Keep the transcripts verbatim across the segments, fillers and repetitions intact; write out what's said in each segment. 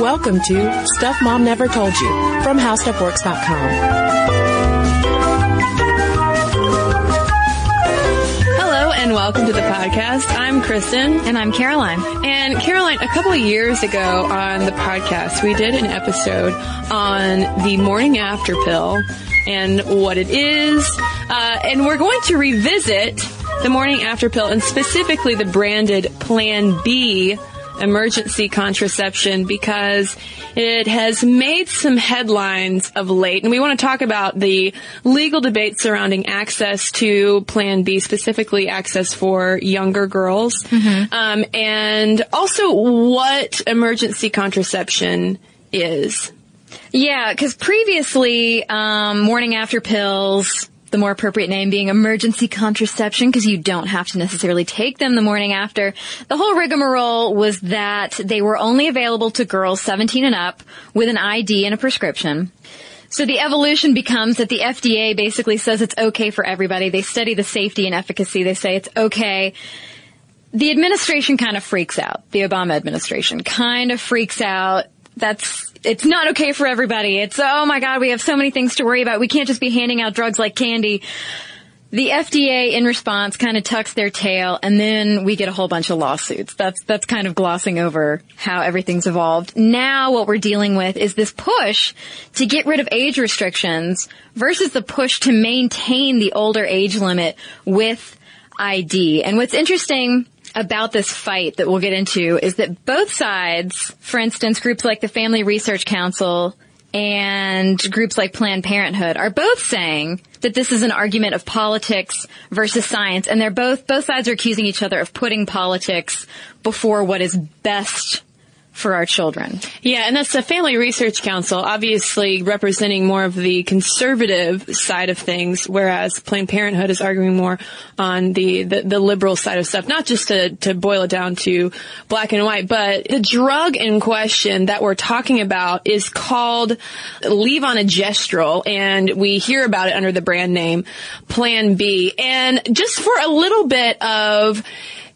Welcome to Stuff Mom Never Told You from How Stuff Works dot com. Hello and welcome to the podcast. I'm Kristen. And I'm Caroline. And Caroline, a couple of years ago on the podcast, we did an episode on the morning after pill and what it is. Uh, and we're going to revisit the morning after pill and specifically the branded Plan B emergency contraception, because it has made some headlines of late, and we want to talk about the legal debate surrounding access to Plan B, specifically access for younger girls, mm-hmm. um, and also what emergency contraception is. Yeah, because previously, um, morning after pills, the more appropriate name being emergency contraception, because you don't have to necessarily take them the morning after. The whole rigmarole was that they were only available to girls seventeen and up with an I D and a prescription. So the evolution becomes that the F D A basically says it's okay for everybody. They study the safety and efficacy. They say it's okay. The administration kind of freaks out. The Obama administration kind of freaks out. That's, it's not okay for everybody. It's, oh my God, we have so many things to worry about. We can't just be handing out drugs like candy. The F D A, in response, kind of tucks their tail, and then we get a whole bunch of lawsuits. That's, that's kind of glossing over how everything's evolved. Now what we're dealing with is this push to get rid of age restrictions versus the push to maintain the older age limit with I D. And what's interesting about this fight that we'll get into is that both sides, for instance, groups like the Family Research Council and groups like Planned Parenthood, are both saying that this is an argument of politics versus science, and they're both, both sides are accusing each other of putting politics before what is best for our children. Yeah, and that's the Family Research Council, obviously representing more of the conservative side of things, whereas Planned Parenthood is arguing more on the, the, the liberal side of stuff, not just to, to boil it down to black and white, but the drug in question that we're talking about is called levonorgestrel, and we hear about it under the brand name Plan B. And just for a little bit of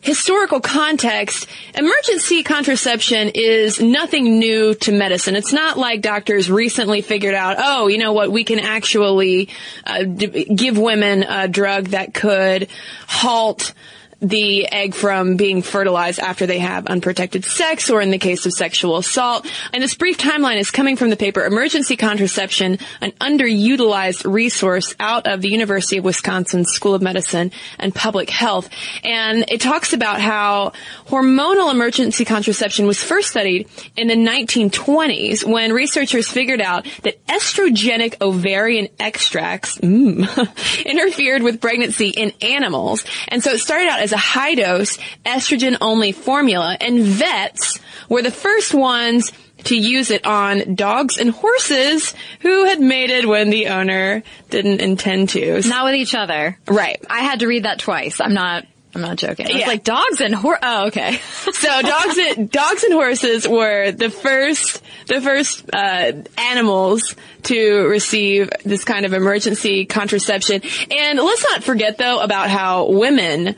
historical context, emergency contraception is nothing new to medicine. It's not like doctors recently figured out, oh, you know what, we can actually uh, d- give women a drug that could halt the egg from being fertilized after they have unprotected sex, or in the case of sexual assault. And this brief timeline is coming from the paper Emergency Contraception, an Underutilized Resource, out of the University of Wisconsin School of Medicine and Public Health. And it talks about how hormonal emergency contraception was first studied in the nineteen twenties, when researchers figured out that estrogenic ovarian extracts mm, interfered with pregnancy in animals. And so it started out as a high-dose, estrogen-only formula, and vets were the first ones to use it on dogs and horses who had mated when the owner didn't intend to. Not with each other. Right. I had to read that twice. I'm not... I'm not joking. It's yeah. like dogs and hor- oh, okay. So dogs and dogs and horses were the first the first uh animals to receive this kind of emergency contraception. And let's not forget though about how women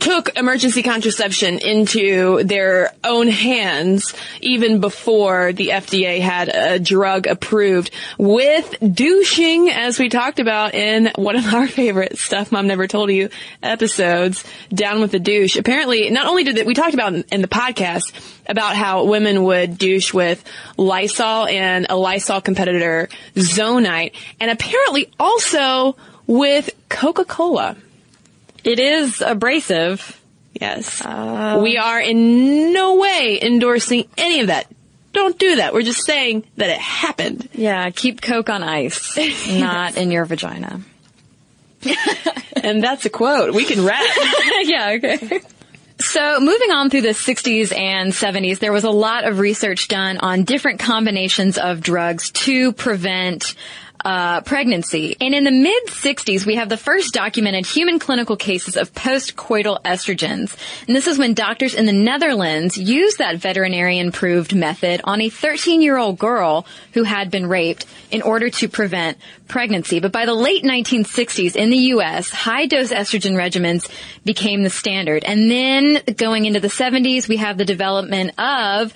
took emergency contraception into their own hands even before the F D A had a drug approved, with douching, as we talked about in one of our favorite Stuff Mom Never Told You episodes, Down with the Douche. Apparently, not only did it, we talked about in the podcast about how women would douche with Lysol and a Lysol competitor, Zonite, and apparently also with Coca-Cola. It is abrasive. Yes. Uh, we are in no way endorsing any of that. Don't do that. We're just saying that it happened. Yeah, keep Coke on ice, not in your vagina. And that's a quote. We can wrap. Yeah, okay. So moving on through the sixties and seventies, there was a lot of research done on different combinations of drugs to prevent Uh, pregnancy. And in the mid-sixties, we have the first documented human clinical cases of post-coital estrogens. And this is when doctors in the Netherlands used that veterinarian-proved method on a thirteen-year-old girl who had been raped in order to prevent pregnancy. But by the late nineteen sixties in the U S, high-dose estrogen regimens became the standard. And then going into the seventies, we have the development of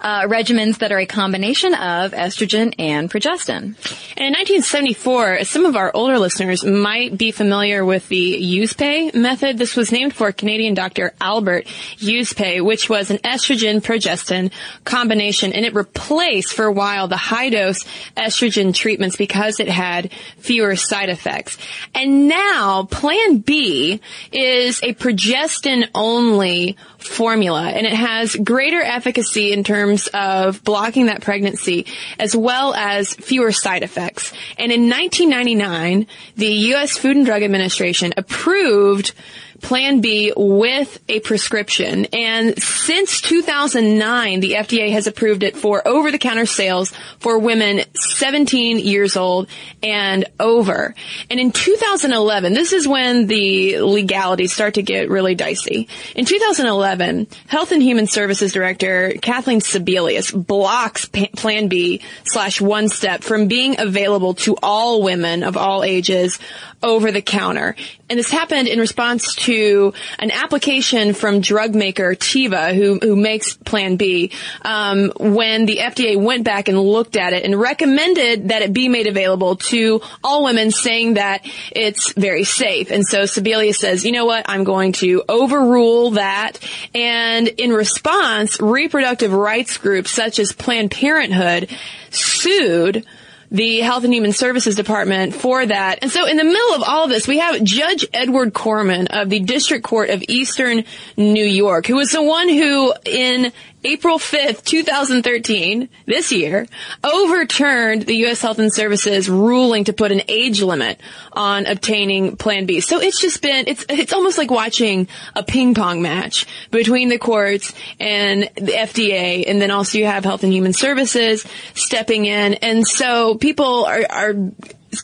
Uh, regimens that are a combination of estrogen and progestin. And in nineteen seventy-four, some of our older listeners might be familiar with the Uspay method. This was named for Canadian doctor Albert Uspay, which was an estrogen-progestin combination, and it replaced for a while the high-dose estrogen treatments because it had fewer side effects. And now, Plan B is a progestin-only formula, and it has greater efficacy in terms of blocking that pregnancy as well as fewer side effects. And in nineteen ninety-nine, the U S Food and Drug Administration approved Plan B with a prescription. And since two thousand nine, the F D A has approved it for over-the-counter sales for women seventeen years old and over. And in two thousand eleven, this is when the legalities start to get really dicey. In two thousand eleven, Health and Human Services Director Kathleen Sebelius blocks P- Plan B slash One Step from being available to all women of all ages over the counter. And this happened in response to an application from drug maker Teva, who, who makes Plan B, um, when the F D A went back and looked at it and recommended that it be made available to all women, saying that it's very safe. And so Sebelius says, you know what, I'm going to overrule that. And in response, reproductive rights groups such as Planned Parenthood sued the Health and Human Services Department for that. And so in the middle of all of this, we have Judge Edward Corman of the District Court of Eastern New York, who was the one who, in April fifth, twenty thirteen, this year, overturned the U S Health and Services ruling to put an age limit on obtaining Plan B. So it's just been, it's it's almost like watching a ping pong match between the courts and the F D A, and then also you have Health and Human Services stepping in. And so people are, are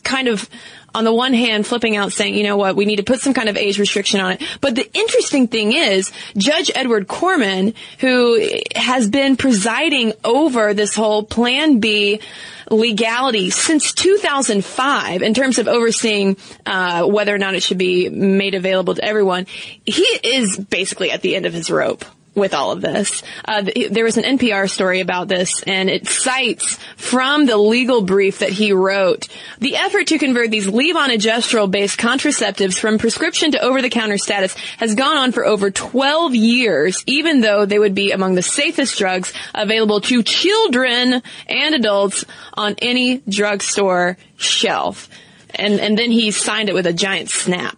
kind of, on the one hand, flipping out saying, you know what, we need to put some kind of age restriction on it. But the interesting thing is, Judge Edward Corman, who has been presiding over this whole Plan B legality since two thousand five in terms of overseeing uh whether or not it should be made available to everyone, he is basically at the end of his rope with all of this. Uh, there was an N P R story about this, and it cites from the legal brief that he wrote, the effort to convert these levonorgestrel-based contraceptives from prescription to over-the-counter status has gone on for over twelve years, even though they would be among the safest drugs available to children and adults on any drugstore shelf. And and then he signed it with a giant snap.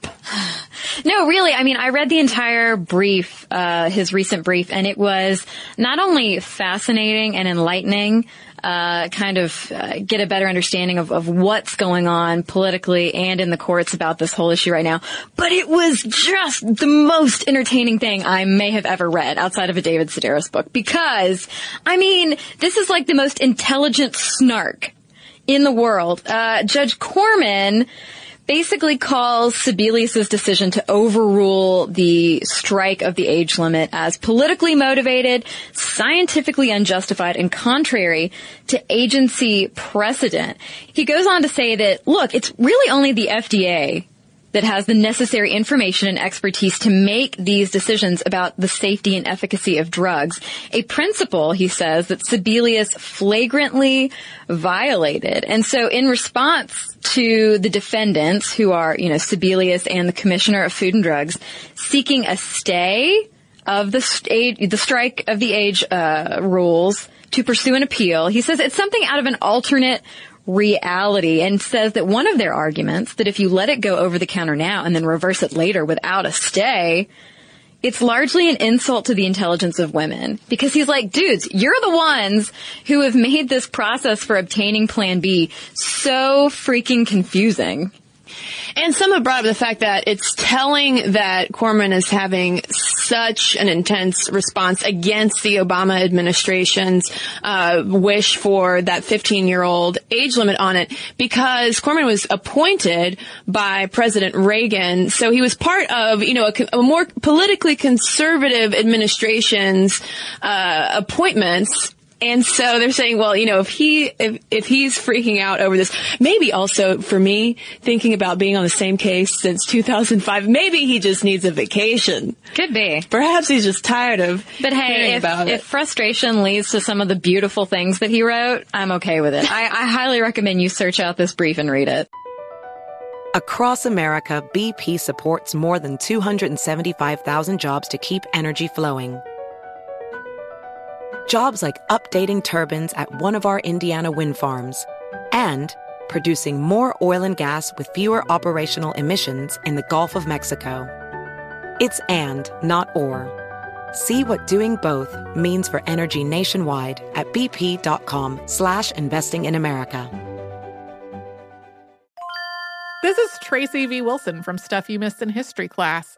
No, really. I mean, I read the entire brief, uh, his recent brief, and it was not only fascinating and enlightening, uh, kind of uh, get a better understanding of, of what's going on politically and in the courts about this whole issue right now, but it was just the most entertaining thing I may have ever read outside of a David Sedaris book, because, I mean, this is like the most intelligent snark in the world. Uh, Judge Corman basically calls Sebelius's decision to overrule the strike of the age limit as politically motivated, scientifically unjustified, and contrary to agency precedent. He goes on to say that, look, it's really only the F D A that has the necessary information and expertise to make these decisions about the safety and efficacy of drugs, a principle, he says, that Sebelius flagrantly violated. And so in response to the defendants, who are, you know, Sebelius and the Commissioner of Food and Drugs, seeking a stay of the, st- the strike of the age uh, rules to pursue an appeal, he says it's something out of an alternate reality, and says that one of their arguments, that if you let it go over the counter now and then reverse it later without a stay, it's largely an insult to the intelligence of women. Because he's like, dudes, you're the ones who have made this process for obtaining Plan B so freaking confusing. And some have brought up the fact that it's telling that Corman is having such an intense response against the Obama administration's uh wish for that fifteen-year-old age limit on it, because Corman was appointed by President Reagan, so he was part of, you know, a, a more politically conservative administration's uh appointments. And so they're saying, well, you know, if he, if, if he's freaking out over this, maybe also for me, thinking about being on the same case since two thousand five, maybe he just needs a vacation. Could be. Perhaps he's just tired of but hey, hearing if, about it. If frustration leads to some of the beautiful things that he wrote, I'm okay with it. I, I highly recommend you search out this brief and read it. Across America, B P supports more than two hundred seventy-five thousand jobs to keep energy flowing. Jobs like updating turbines at one of our Indiana wind farms, and producing more oil and gas with fewer operational emissions in the Gulf of Mexico. It's and, not or. See what doing both means for energy nationwide at bp.com slash investing in America. This is Tracy V. Wilson from Stuff You Missed in History Class.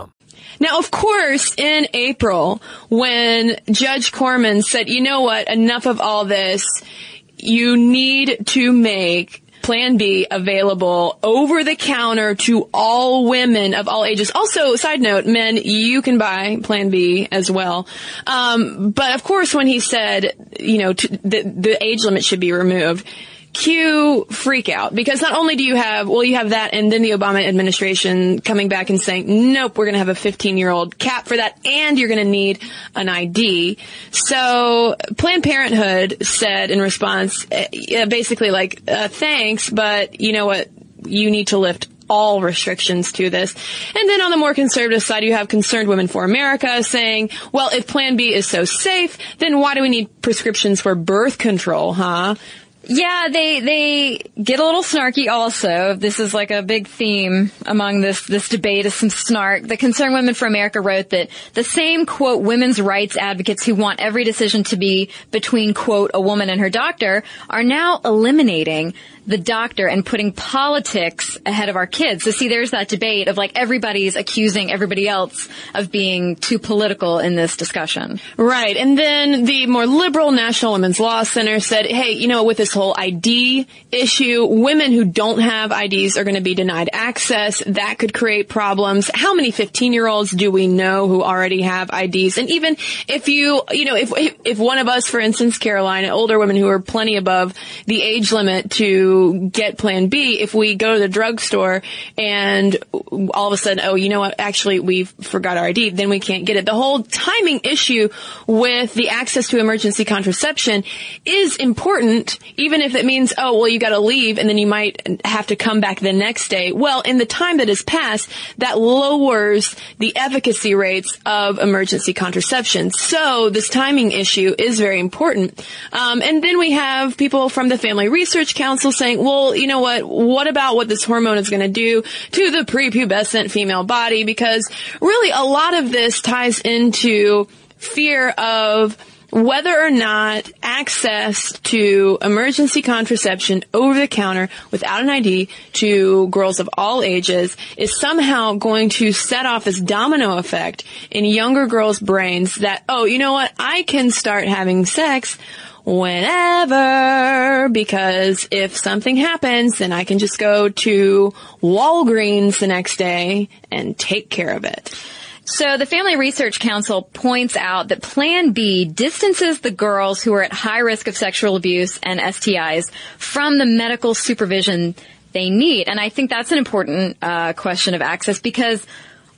Now, of course, in April, when Judge Corman said, you know what, enough of all this, you need to make Plan B available over the counter to all women of all ages. Also, side note, men, you can buy Plan B as well. Um, but, of course, when he said, you know, t- the, the age limit should be removed, cue freak out, because not only do you have, well, you have that, and then the Obama administration coming back and saying, nope, we're going to have a fifteen-year-old cap for that, and you're going to need an I D. So Planned Parenthood said in response, basically like, uh, thanks, but you know what? You need to lift all restrictions to this. And then on the more conservative side, you have Concerned Women for America saying, well, if Plan B is so safe, then why do we need prescriptions for birth control, huh? Yeah, they they get a little snarky also. This is like a big theme among this, this debate is some snark. The Concerned Women for America wrote that the same, quote, women's rights advocates who want every decision to be between, quote, a woman and her doctor are now eliminating the doctor and putting politics ahead of our kids. So see, there's that debate of like everybody's accusing everybody else of being too political in this discussion. Right. And then the more liberal National Women's Law Center said, hey, you know, with this whole I D issue, women who don't have I Ds are going to be denied access. That could create problems. How many fifteen-year-olds do we know who already have I Ds? And even if you, you know, if if one of us, for instance, Caroline, older women who are plenty above the age limit to get Plan B, if we go to the drugstore and all of a sudden, oh, you know what, actually we forgot our I D, then we can't get it. The whole timing issue with the access to emergency contraception is important, even if it means, oh, well, you got to leave and then you might have to come back the next day. Well, in the time that has passed, that lowers the efficacy rates of emergency contraception. So this timing issue is very important. Um, and then we have people from the Family Research Council saying, well, you know what, what about what this hormone is going to do to the prepubescent female body? Because really a lot of this ties into fear of whether or not access to emergency contraception over the counter without an I D to girls of all ages is somehow going to set off this domino effect in younger girls' brains that, oh, you know what, I can start having sex whenever, because if something happens, then I can just go to Walgreens the next day and take care of it. So the Family Research Council points out that Plan B distances the girls who are at high risk of sexual abuse and S T Is from the medical supervision they need. And I think that's an important uh, question of access, because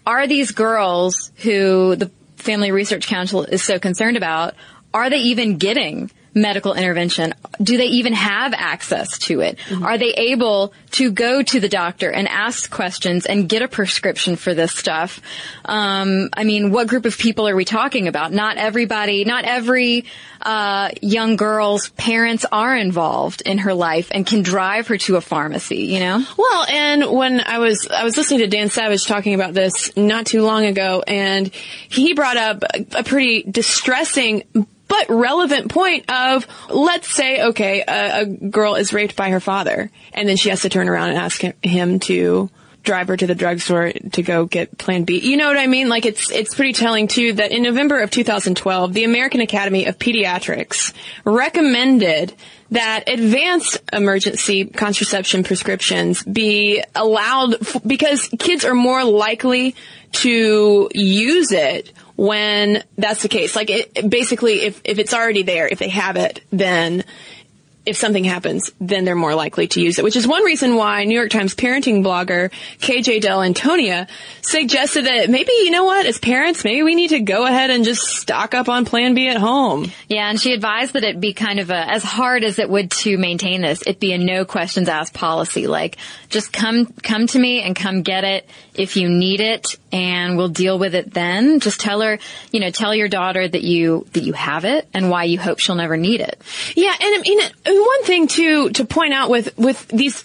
are these girls who the Family Research Council is so concerned about, are they even getting medical intervention? Do they even have access to it? Mm-hmm. Are they able to go to the doctor and ask questions and get a prescription for this stuff? Um, I mean, what group of people are we talking about? Not everybody, not every uh young girl's parents are involved in her life and can drive her to a pharmacy, you know? Well, and when I was I was listening to Dan Savage talking about this not too long ago, and he brought up a, a pretty distressing but relevant point of, let's say, okay, a, a girl is raped by her father, and then she has to turn around and ask him, him to drive her to the drugstore to go get Plan B. You know what I mean? Like, it's it's pretty telling, too, that in November of two thousand twelve, the American Academy of Pediatrics recommended that advanced emergency contraception prescriptions be allowed f- because kids are more likely to use it when that's the case. Like, it, basically, if, if it's already there, if they have it, then if something happens, then they're more likely to use it, which is one reason why New York Times parenting blogger K J Del Antonia suggested that maybe, you know what, as parents, maybe we need to go ahead and just stock up on Plan B at home. Yeah, and she advised that it be kind of a, as hard as it would to maintain this, it be a no questions asked policy. Like, just come, come to me and come get it if you need it, and we'll deal with it then. Just tell her, you know, tell your daughter that you, that you have it and why you hope she'll never need it. Yeah, and I mean, and one thing too, to point out with, with these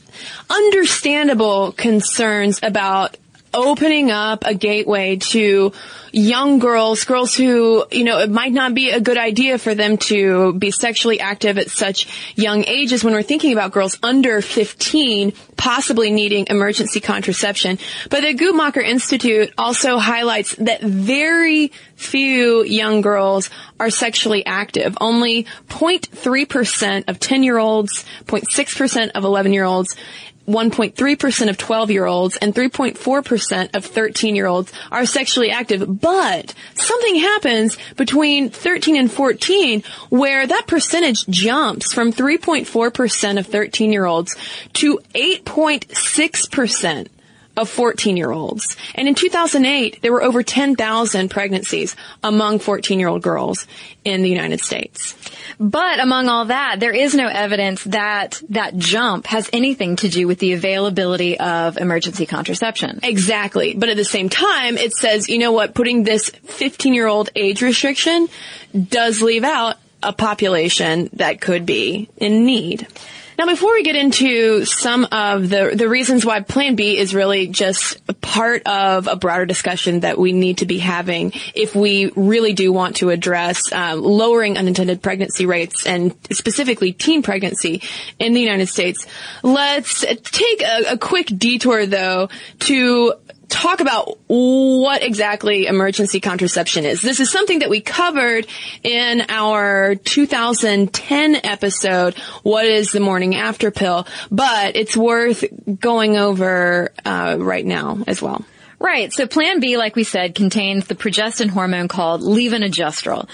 understandable concerns about opening up a gateway to young girls, girls who, you know, it might not be a good idea for them to be sexually active at such young ages when we're thinking about girls under fifteen possibly needing emergency contraception. But the Guttmacher Institute also highlights that very few young girls are sexually active. Only zero point three percent of ten-year-olds, zero point six percent of eleven-year-olds, one point three percent of twelve-year-olds, and three point four percent of thirteen-year-olds are sexually active. But something happens between thirteen and fourteen where that percentage jumps from three point four percent of thirteen-year-olds to eight point six percent of fourteen-year-olds. And in two thousand eight, there were over ten thousand pregnancies among fourteen-year-old girls in the United States. But among all that, there is no evidence that that jump has anything to do with the availability of emergency contraception. Exactly. But at the same time, it says, you know what, putting this fifteen-year-old age restriction does leave out a population that could be in need. Now, before we get into some of the the reasons why Plan B is really just part of a broader discussion that we need to be having if we really do want to address um, lowering unintended pregnancy rates and specifically teen pregnancy in the United States, let's take a, a quick detour, though, to talk about what exactly emergency contraception is. This is something that we covered in our two thousand ten episode, What is the Morning After Pill? But it's worth going over uh, right now as well. Right. So Plan B, like we said, contains the progestin hormone called levonorgestrel.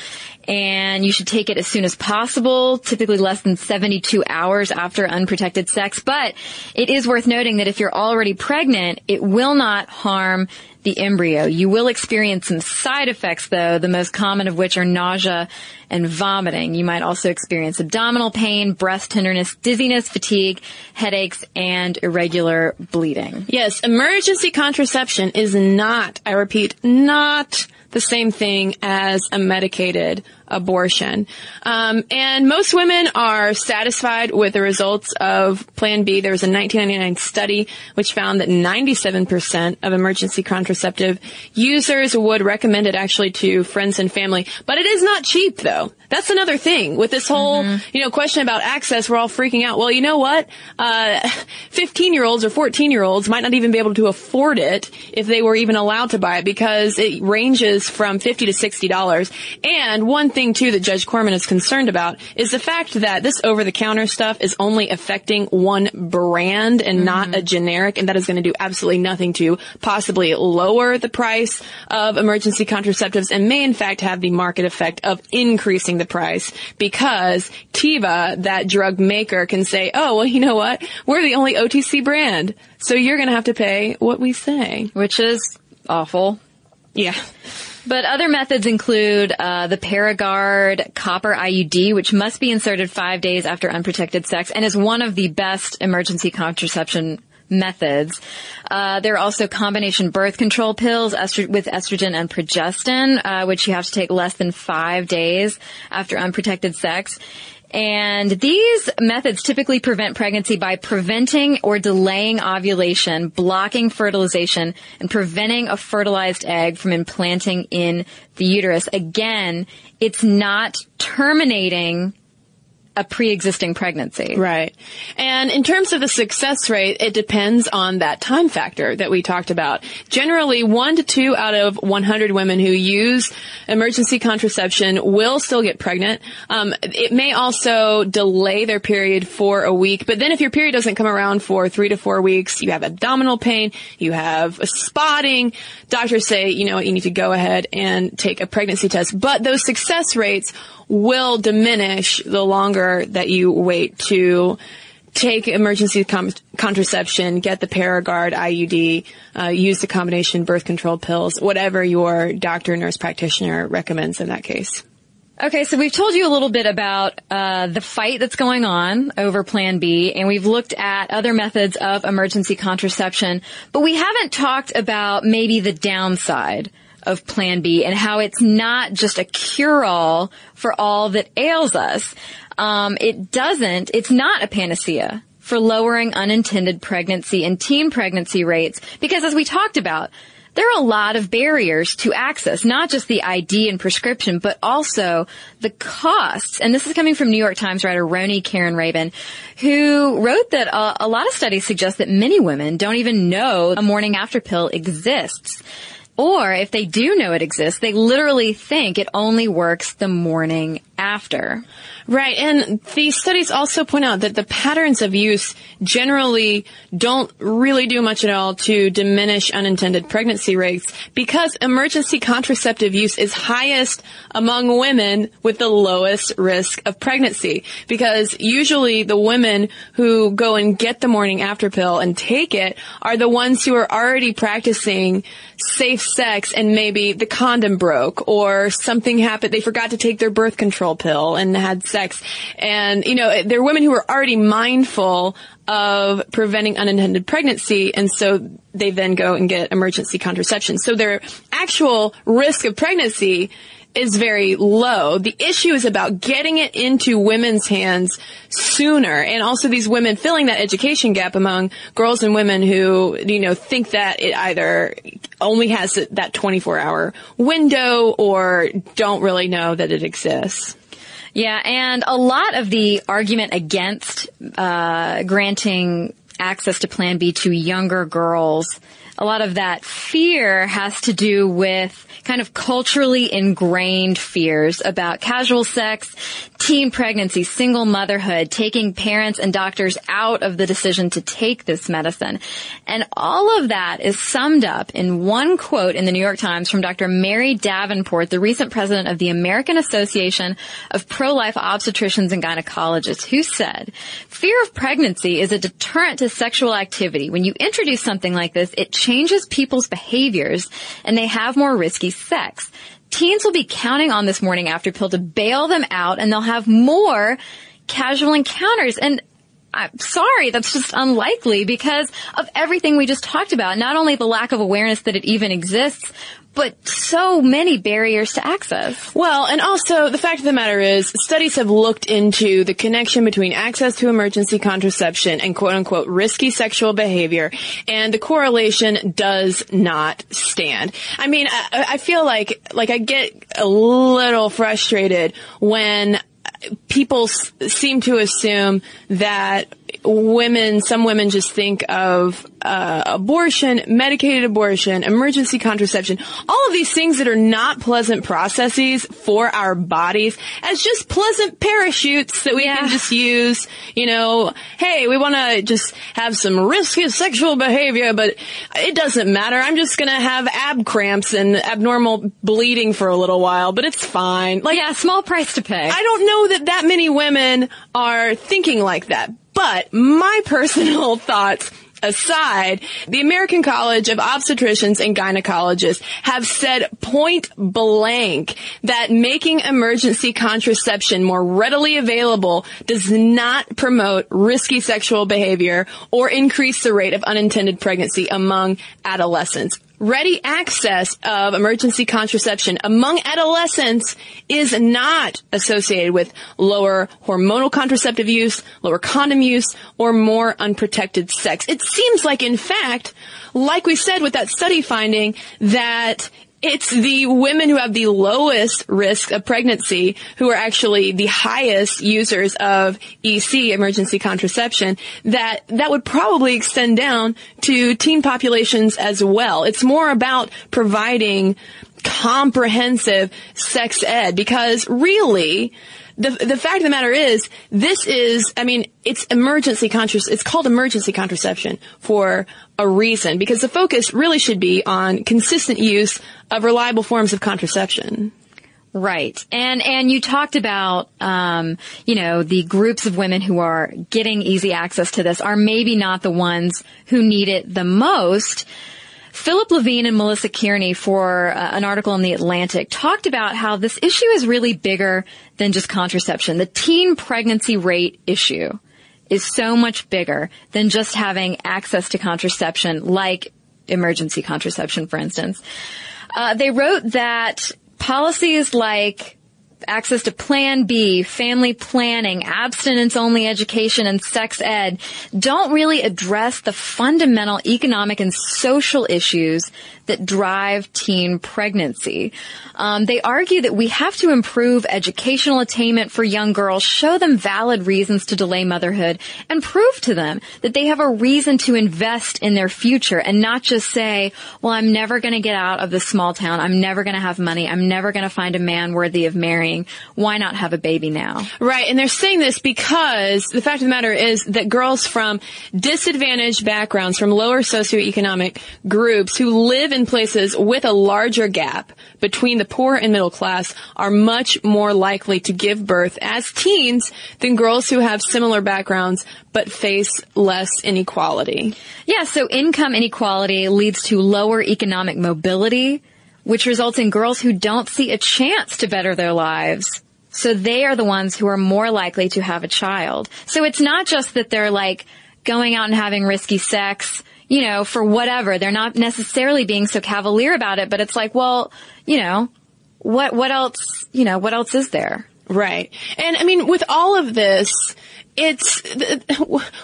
And you should take it as soon as possible, typically less than seventy-two hours after unprotected sex. But it is worth noting that if you're already pregnant, it will not harm the embryo. You will experience some side effects, though, the most common of which are nausea and vomiting. You might also experience abdominal pain, breast tenderness, dizziness, fatigue, headaches, and irregular bleeding. Yes, emergency contraception is not, I repeat, not the same thing as a medicated abortion. Um, and most women are satisfied with the results of Plan B. There was a nineteen ninety-nine study which found that ninety-seven percent of emergency contraceptive users would recommend it actually to friends and family. But it is not cheap, though. That's another thing with this whole, mm-hmm. you know, question about access. We're all freaking out. Well, you know what? Uh, fifteen-year-olds or fourteen-year-olds might not even be able to afford it if they were even allowed to buy it, because it ranges from fifty dollars to sixty dollars. And one thing, too, that Judge Corman is concerned about is the fact that this over-the-counter stuff is only affecting one brand and mm-hmm. not a generic, and that is going to do absolutely nothing to possibly lower the price of emergency contraceptives and may, in fact, have the market effect of increasing the price, because Teva, that drug maker, can say, oh, well, you know what? We're the only O T C brand, so you're going to have to pay what we say. Which is awful. Yeah. But other methods include uh the Paragard copper I U D, which must be inserted five days after unprotected sex and is one of the best emergency contraception methods. Uh there are also combination birth control pills estro- with estrogen and progestin, uh which you have to take less than five days after unprotected sex. And these methods typically prevent pregnancy by preventing or delaying ovulation, blocking fertilization, and preventing a fertilized egg from implanting in the uterus. Again, it's not terminating a pre-existing pregnancy. Right. And in terms of the success rate, it depends on that time factor that we talked about. Generally, one to two out of one hundred women who use emergency contraception will still get pregnant. Um, it may also delay their period for a week, but then if your period doesn't come around for three to four weeks, you have abdominal pain, you have spotting, doctors say, you know what, you need to go ahead and take a pregnancy test. But those success rates will diminish the longer that you wait to take emergency com- contraception, get the Paragard I U D, uh, use the combination birth control pills, whatever your doctor, nurse practitioner recommends in that case. Okay, so we've told you a little bit about uh the fight that's going on over Plan B, and we've looked at other methods of emergency contraception, but we haven't talked about maybe the downside of Plan B and how it's not just a cure-all for all that ails us. Um, it doesn't, it's not a panacea for lowering unintended pregnancy and teen pregnancy rates, because as we talked about, there are a lot of barriers to access, not just the I D and prescription, but also the costs. And this is coming from New York Times writer Roni Karen Rabin, who wrote that uh, a lot of studies suggest that many women don't even know a morning after pill exists. Or if they do know it exists, they literally think it only works the morning after. Right. And these studies also point out that the patterns of use generally don't really do much at all to diminish unintended pregnancy rates, because emergency contraceptive use is highest among women with the lowest risk of pregnancy. Because usually the women who go and get the morning after pill and take it are the ones who are already practicing safe sex, and maybe the condom broke or something happened. They forgot to take their birth control pill and had sex. And, you know, they're women who are already mindful of preventing unintended pregnancy, and so they then go and get emergency contraception. So their actual risk of pregnancy is very low. The issue is about getting it into women's hands sooner, and also these women filling that education gap among girls and women who, you know, think that it either only has that twenty-four hour window or don't really know that it exists. Yeah, and a lot of the argument against uh granting access to Plan B to younger girls, a lot of that fear has to do with kind of culturally ingrained fears about casual sex, teen pregnancy, single motherhood, taking parents and doctors out of the decision to take this medicine. And all of that is summed up in one quote in the New York Times from Doctor Mary Davenport, the recent president of the American Association of Pro-Life Obstetricians and Gynecologists, who said, "Fear of pregnancy is a deterrent to sexual activity. When you introduce something like this, it changes people's behaviors and they have more risky sex. Teens will be counting on this morning after pill to bail them out, and they'll have more casual encounters." And I'm sorry, that's just unlikely because of everything we just talked about. Not only the lack of awareness that it even exists, but so many barriers to access. Well, and also the fact of the matter is studies have looked into the connection between access to emergency contraception and quote-unquote risky sexual behavior, and the correlation does not stand. I mean, I, I feel like, like I get a little frustrated when people s- seem to assume that women, some women just think of uh, abortion, medicated abortion, emergency contraception, all of these things that are not pleasant processes for our bodies as just pleasant parachutes that we yeah. can just use. You know, hey, we want to just have some risky sexual behavior, but it doesn't matter. I'm just going to have ab cramps and abnormal bleeding for a little while, but it's fine. Like, yeah, small price to pay. I don't know that that many women are thinking like that. But my personal thoughts aside, the American College of Obstetricians and Gynecologists have said point blank that making emergency contraception more readily available does not promote risky sexual behavior or increase the rate of unintended pregnancy among adolescents. Ready access of emergency contraception among adolescents is not associated with lower hormonal contraceptive use, lower condom use, or more unprotected sex. It seems like, in fact, like we said with that study finding, that it's the women who have the lowest risk of pregnancy who are actually the highest users of E C, emergency contraception, that that would probably extend down to teen populations as well. It's more about providing comprehensive sex ed, because really, The the fact of the matter is, this is, I mean, it's emergency contraception. It's called emergency contraception for a reason, because the focus really should be on consistent use of reliable forms of contraception. Right. And, and you talked about, um, you know, the groups of women who are getting easy access to this are maybe not the ones who need it the most. Philip Levine and Melissa Kearney, for uh, an article in The Atlantic, talked about how this issue is really bigger than just contraception. The teen pregnancy rate issue is so much bigger than just having access to contraception, like emergency contraception, for instance. Uh, they wrote that policies like access to Plan B, family planning, abstinence-only education, and sex ed don't really address the fundamental economic and social issues that drive teen pregnancy. Um, they argue that we have to improve educational attainment for young girls, show them valid reasons to delay motherhood, and prove to them that they have a reason to invest in their future and not just say, well, I'm never going to get out of this small town. I'm never going to have money. I'm never going to find a man worthy of marrying. Why not have a baby now? Right. And they're saying this because the fact of the matter is that girls from disadvantaged backgrounds, from lower socioeconomic groups who live in places with a larger gap between the poor and middle class are much more likely to give birth as teens than girls who have similar backgrounds but face less inequality. Yeah, so income inequality leads to lower economic mobility, which results in girls who don't see a chance to better their lives. So they are the ones who are more likely to have a child. So it's not just that they're like going out and having risky sex, you know, for whatever. They're not necessarily being so cavalier about it, but it's like, well, you know, what what else, you know, what else is there? Right. And I mean, with all of this, it's,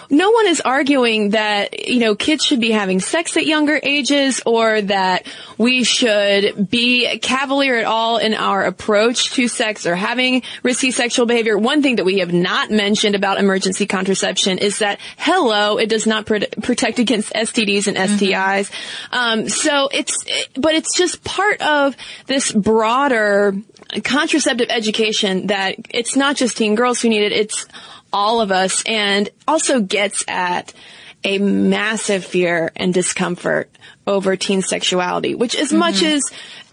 no one is arguing that, you know, kids should be having sex at younger ages or that we should be cavalier at all in our approach to sex or having risky sexual behavior. One thing that we have not mentioned about emergency contraception is that, hello, it does not pr- protect against S T Ds and S T Is. Mm-hmm. Um, so it's, but it's just part of this broader contraceptive education that it's not just teen girls who need it, it's all of us, and also gets at a massive fear and discomfort over teen sexuality, which as mm-hmm. much as,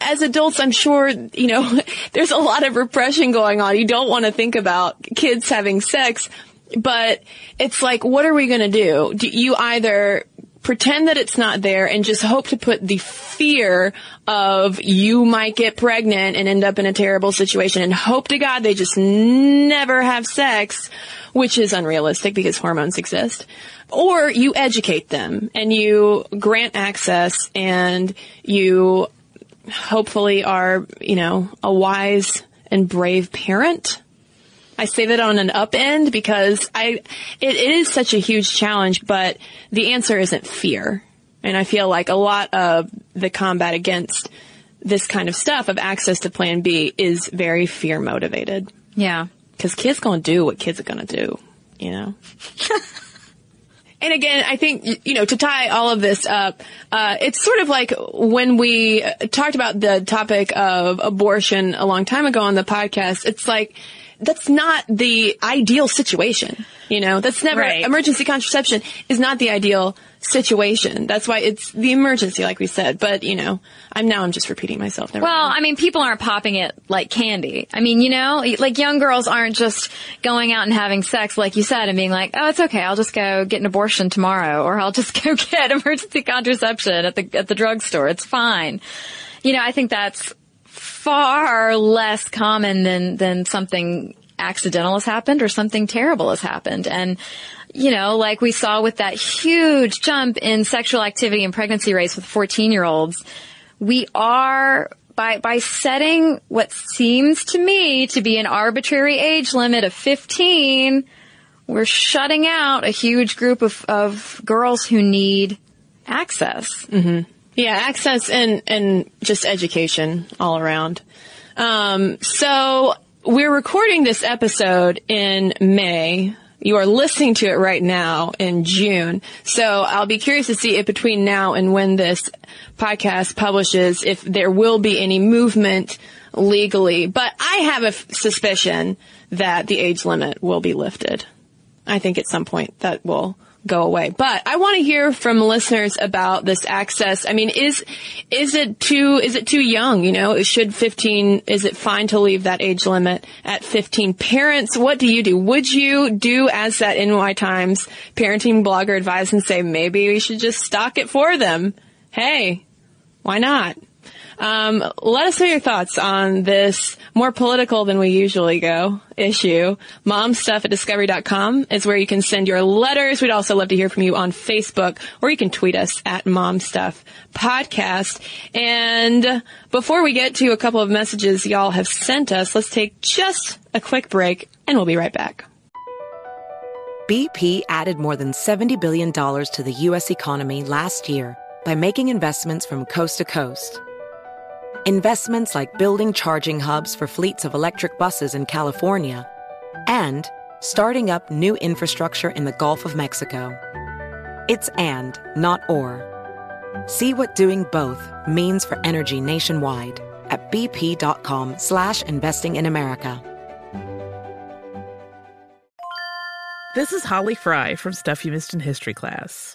as adults, I'm sure, you know, there's a lot of repression going on. You don't want to think about kids having sex, but it's like, what are we going to do? Do you either pretend that it's not there and just hope to put the fear of you might get pregnant and end up in a terrible situation and hope to God they just never have sex, which is unrealistic because hormones exist, or you educate them and you grant access and you hopefully are, you know, a wise and brave parent. I say that on an up end because I, it, it is such a huge challenge, but the answer isn't fear. And I feel like a lot of the combat against this kind of stuff of access to Plan B is very fear motivated. Yeah. Cause kids gonna do what kids are gonna do, you know? And again, I think, you know, to tie all of this up, uh, it's sort of like when we talked about the topic of abortion a long time ago on the podcast, it's like, that's not the ideal situation, you know. That's never right. Emergency contraception is not the ideal situation. That's why it's the emergency, like we said. But you know, I'm now I'm just repeating myself. Never well, mind. I mean, people aren't popping it like candy. I mean, you know, like young girls aren't just going out and having sex, like you said, and being like, oh, it's okay, I'll just go get an abortion tomorrow, or I'll just go get emergency contraception at the at the drugstore. It's fine. You know, I think that's far less common than, than something accidental has happened or something terrible has happened. And, you know, like we saw with that huge jump in sexual activity and pregnancy rates with fourteen-year-olds, we are, by, by setting what seems to me to be an arbitrary age limit of fifteen, we're shutting out a huge group of, of girls who need access. Mm-hmm. Yeah, access and, and just education all around. Um, so we're recording this episode in May. You are listening to it right now in June. So I'll be curious to see if between now and when this podcast publishes, if there will be any movement legally. But I have a f- suspicion that the age limit will be lifted. I think at some point that will go away. But I want to hear from listeners about this access. I mean, is is it too is it too young? You know, should fifteen, is it fine to leave that age limit at fifteen? Parents, what do you do? Would you do as that N Y Times parenting blogger advised and say, maybe we should just stock it for them? Hey, why not? Um, let us know your thoughts on this more political than we usually go issue. Momstuff at discovery dot com is where you can send your letters. We'd also love to hear from you on Facebook, or you can tweet us at momstuffpodcast. And before we get to a couple of messages y'all have sent us, let's take just a quick break and we'll be right back. B P added more than seventy billion dollars to the U S economy last year by making investments from coast to coast. Investments like building charging hubs for fleets of electric buses in California and starting up new infrastructure in the Gulf of Mexico. It's and, not or. See what doing both means for energy nationwide at bp.com slash investing in America. This is Holly Fry from Stuff You Missed in History Class.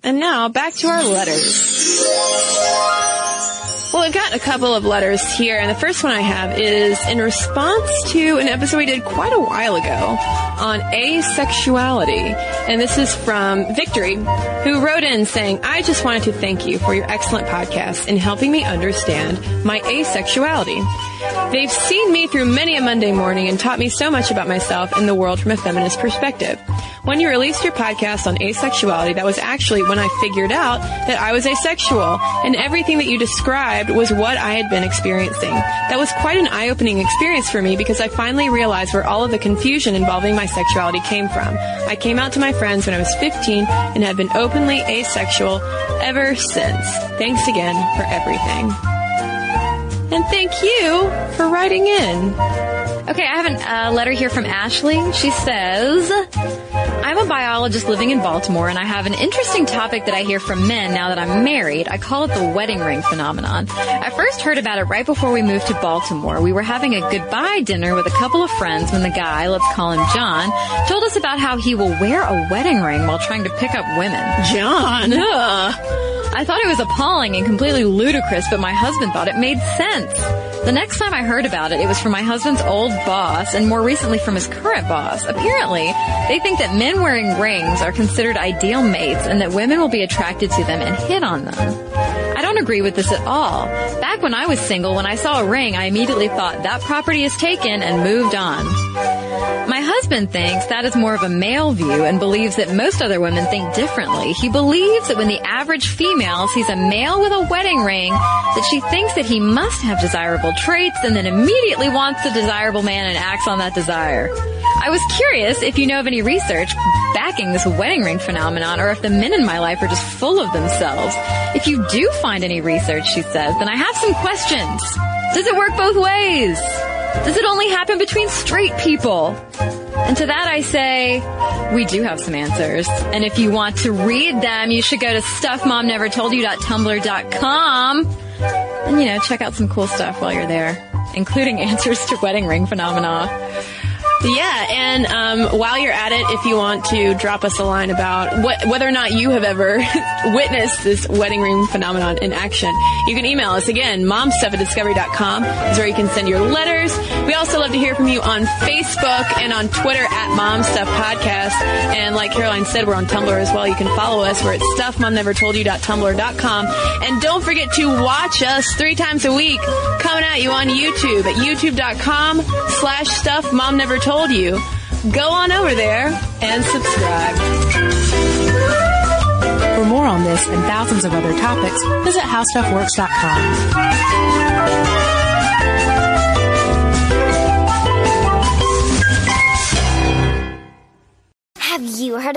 And now, back to our letters. Well, I've got a couple of letters here, and the first one I have is in response to an episode we did quite a while ago on asexuality. And this is from Victory, who wrote in saying, I just wanted to thank you for your excellent podcast and helping me understand my asexuality. They've seen me through many a Monday morning and taught me so much about myself and the world from a feminist perspective. When you released your podcast on asexuality, that was actually when I figured out that I was asexual, and everything that you described was what I had been experiencing. That was quite an eye-opening experience for me because I finally realized where all of the confusion involving my sexuality came from. I came out to my friends when I was fifteen and have been openly asexual ever since. Thanks again for everything. And thank you for writing in. Okay, I have a uh, letter here from Ashley. She says, I'm a biologist living in Baltimore, and I have an interesting topic that I hear from men now that I'm married. I call it the wedding ring phenomenon. I first heard about it right before we moved to Baltimore. We were having a goodbye dinner with a couple of friends when the guy, let's call him John, told us about how he will wear a wedding ring while trying to pick up women. John? Ugh. I thought it was appalling and completely ludicrous, but my husband thought it made sense. The next time I heard about it, it was from my husband's old boss and more recently from his current boss. Apparently, they think that men wearing rings are considered ideal mates and that women will be attracted to them and hit on them. I don't agree with this at all. Back when I was single, when I saw a ring, I immediately thought that property is taken and moved on. My husband thinks that is more of a male view and believes that most other women think differently. He believes that when the average female sees a male with a wedding ring, that she thinks that he must have desirable traits and then immediately wants the desirable man and acts on that desire. I was curious if you know of any research backing this wedding ring phenomenon or if the men in my life are just full of themselves. If you do find any research, she says, then I have some questions. Does it work both ways? Does it only happen between straight people? And to that I say, we do have some answers. And if you want to read them, you should go to stuff mom never told you dot tumblr dot com and, you know, check out some cool stuff while you're there, including answers to wedding ring phenomena. Yeah, and um, while you're at it, if you want to drop us a line about what, whether or not you have ever witnessed this wedding ring phenomenon in action, you can email us again, mom stuff at discovery dot com is where you can send your letters. We also love to hear from you on Facebook and on Twitter at momstuffpodcast. And like Caroline said, we're on Tumblr as well. You can follow us. We're at stuff mom never told you dot tumblr dot com. And don't forget to watch us three times a week coming at you on YouTube at youtube dot com slash stuff mom never told you. Told you, go on over there and subscribe. For more on this and thousands of other topics, visit how stuff works dot com. Have you heard